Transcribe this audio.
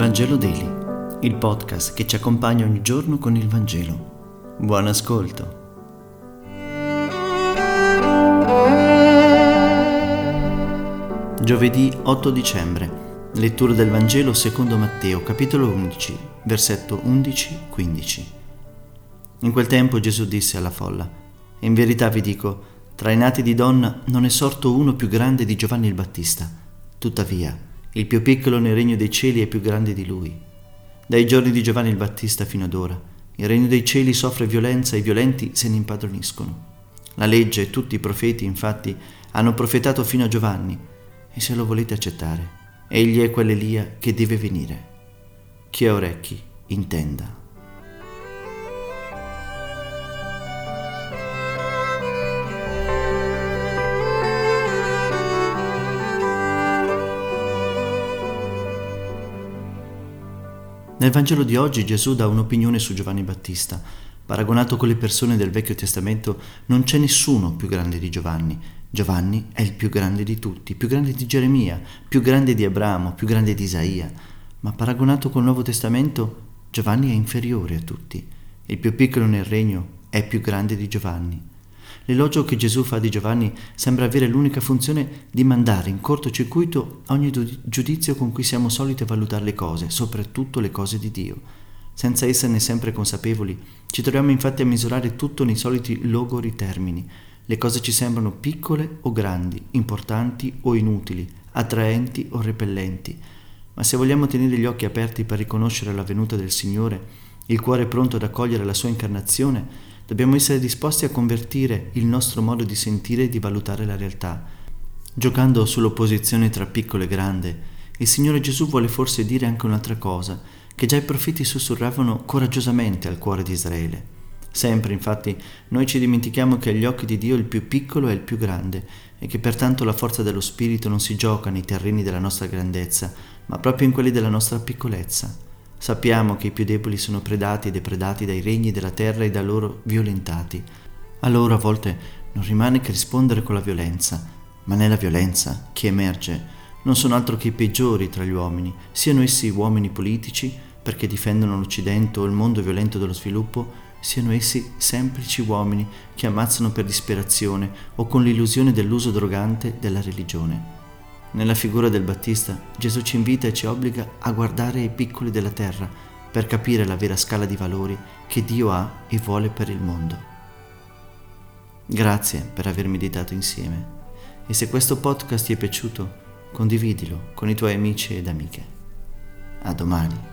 Vangelo Daily, il podcast che ci accompagna ogni giorno con il Vangelo. Buon ascolto! Giovedì 8 dicembre, lettura del Vangelo secondo Matteo, capitolo 11, versetto 11-15. In quel tempo Gesù disse alla folla: «In verità vi dico, tra i nati di donna non è sorto uno più grande di Giovanni il Battista. Tuttavia, il più piccolo nel regno dei cieli è più grande di lui. Dai giorni di Giovanni il Battista fino ad ora, il regno dei cieli soffre violenza e i violenti se ne impadroniscono. La legge e tutti i profeti, infatti, hanno profetato fino a Giovanni, e se lo volete accettare, egli è quell'Elia che deve venire. Chi ha orecchi, intenda». Nel Vangelo di oggi Gesù dà un'opinione su Giovanni Battista. Paragonato con le persone del Vecchio Testamento, non c'è nessuno più grande di Giovanni. Giovanni è il più grande di tutti, più grande di Geremia, più grande di Abramo, più grande di Isaia. Ma paragonato col Nuovo Testamento, Giovanni è inferiore a tutti. Il più piccolo nel regno è più grande di Giovanni. L'elogio che Gesù fa di Giovanni sembra avere l'unica funzione di mandare in cortocircuito ogni giudizio con cui siamo soliti valutare le cose, soprattutto le cose di Dio. Senza esserne sempre consapevoli, ci troviamo infatti a misurare tutto nei soliti logori termini. Le cose ci sembrano piccole o grandi, importanti o inutili, attraenti o repellenti. Ma se vogliamo tenere gli occhi aperti per riconoscere la venuta del Signore, il cuore pronto ad accogliere la sua incarnazione, dobbiamo essere disposti a convertire il nostro modo di sentire e di valutare la realtà. Giocando sull'opposizione tra piccolo e grande, il Signore Gesù vuole forse dire anche un'altra cosa, che già i profeti sussurravano coraggiosamente al cuore di Israele. Sempre, infatti, noi ci dimentichiamo che agli occhi di Dio il più piccolo è il più grande e che pertanto la forza dello Spirito non si gioca nei terreni della nostra grandezza, ma proprio in quelli della nostra piccolezza. Sappiamo che i più deboli sono predati e depredati dai regni della terra e da loro violentati. A loro a volte non rimane che rispondere con la violenza, ma nella violenza che emerge non sono altro che i peggiori tra gli uomini, siano essi uomini politici, perché difendono l'Occidente o il mondo violento dello sviluppo, siano essi semplici uomini che ammazzano per disperazione o con l'illusione dell'uso drogante della religione. Nella figura del Battista, Gesù ci invita e ci obbliga a guardare ai piccoli della terra per capire la vera scala di valori che Dio ha e vuole per il mondo. Grazie per aver meditato insieme e se questo podcast ti è piaciuto, condividilo con i tuoi amici ed amiche. A domani.